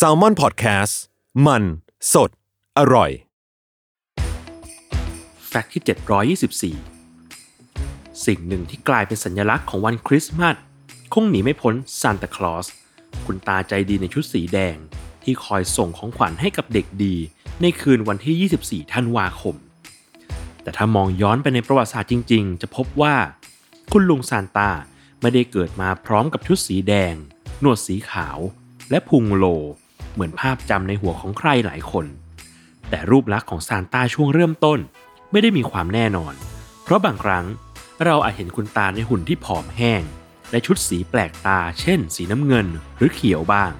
Salmon Podcast มันสดอร่อยแฟกต์ที่724สิ่งหนึ่งที่กลายเป็นสัญลักษณ์ของวันคริสต์มาสคงหนีไม่พ้นซานตาคลอสคุณตาใจดีในชุดสีแดงที่คอยส่งของขวัญให้กับเด็กดีในคืนวันที่24ธันวาคมแต่ถ้ามองย้อนไปในประวัติศาสตร์จริงๆจะพบว่าคุณลุงซานตาไม่ได้เกิดมาพร้อมกับชุดสีแดงหนวดสีขาวและพุงโลเหมือนภาพจำในหัวของใครหลายคนแต่รูปลักษณ์ของซานตาช่วงเริ่มต้นไม่ได้มีความแน่นอนเพราะบางครั้งเราอาจเห็นคุณตาในหุ่นที่ผอมแห้งและชุดสีแปลกตาเช่นสีน้ำเงินหรือเขียวบ้าง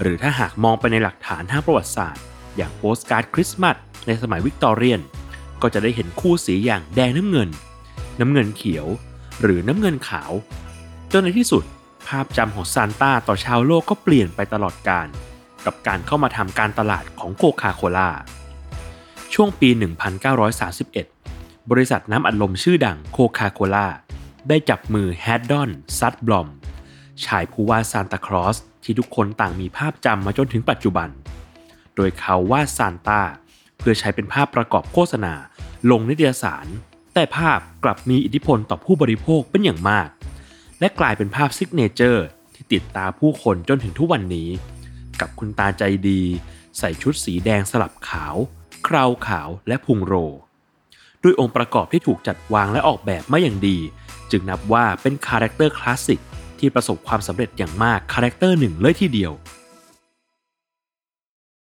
หรือถ้าหากมองไปในหลักฐานทางประวัติศาสตร์อย่างโปสการ์ดคริสต์มาสในสมัยวิกตอเรียนก็จะได้เห็นคู่สีอย่างแดงน้ำเงินน้ำเงินเขียวหรือน้ำเงินขาวจนในที่สุดภาพจำของซานต้าต่อชาวโลกก็เปลี่ยนไปตลอดกาลกับการเข้ามาทำการตลาดของโคคาโคล่าช่วงปี 1931 บริษัทน้ำอัดลมชื่อดังโคคาโคล่าได้จับมือแฮดดอน ซัดบลอมชายผู้วาดซานตาคลอสที่ทุกคนต่างมีภาพจำมาจนถึงปัจจุบันโดยเขาวาดซานต้าเพื่อใช้เป็นภาพประกอบโฆษณาลงนิตยสารแต่ภาพกลับมีอิทธิพลต่อผู้บริโภคเป็นอย่างมากและกลายเป็นภาพซิกเนเจอร์ที่ติดตาผู้คนจนถึงทุกวันนี้กับคุณตาใจดีใส่ชุดสีแดงสลับขาวเคราขาวและพุงโรด้วยองค์ประกอบที่ถูกจัดวางและออกแบบมาอย่างดีจึงนับว่าเป็นคาแรคเตอร์คลาสสิกที่ประสบความสำเร็จอย่างมากคาแรคเตอร์หนึ่งเลยทีเดียว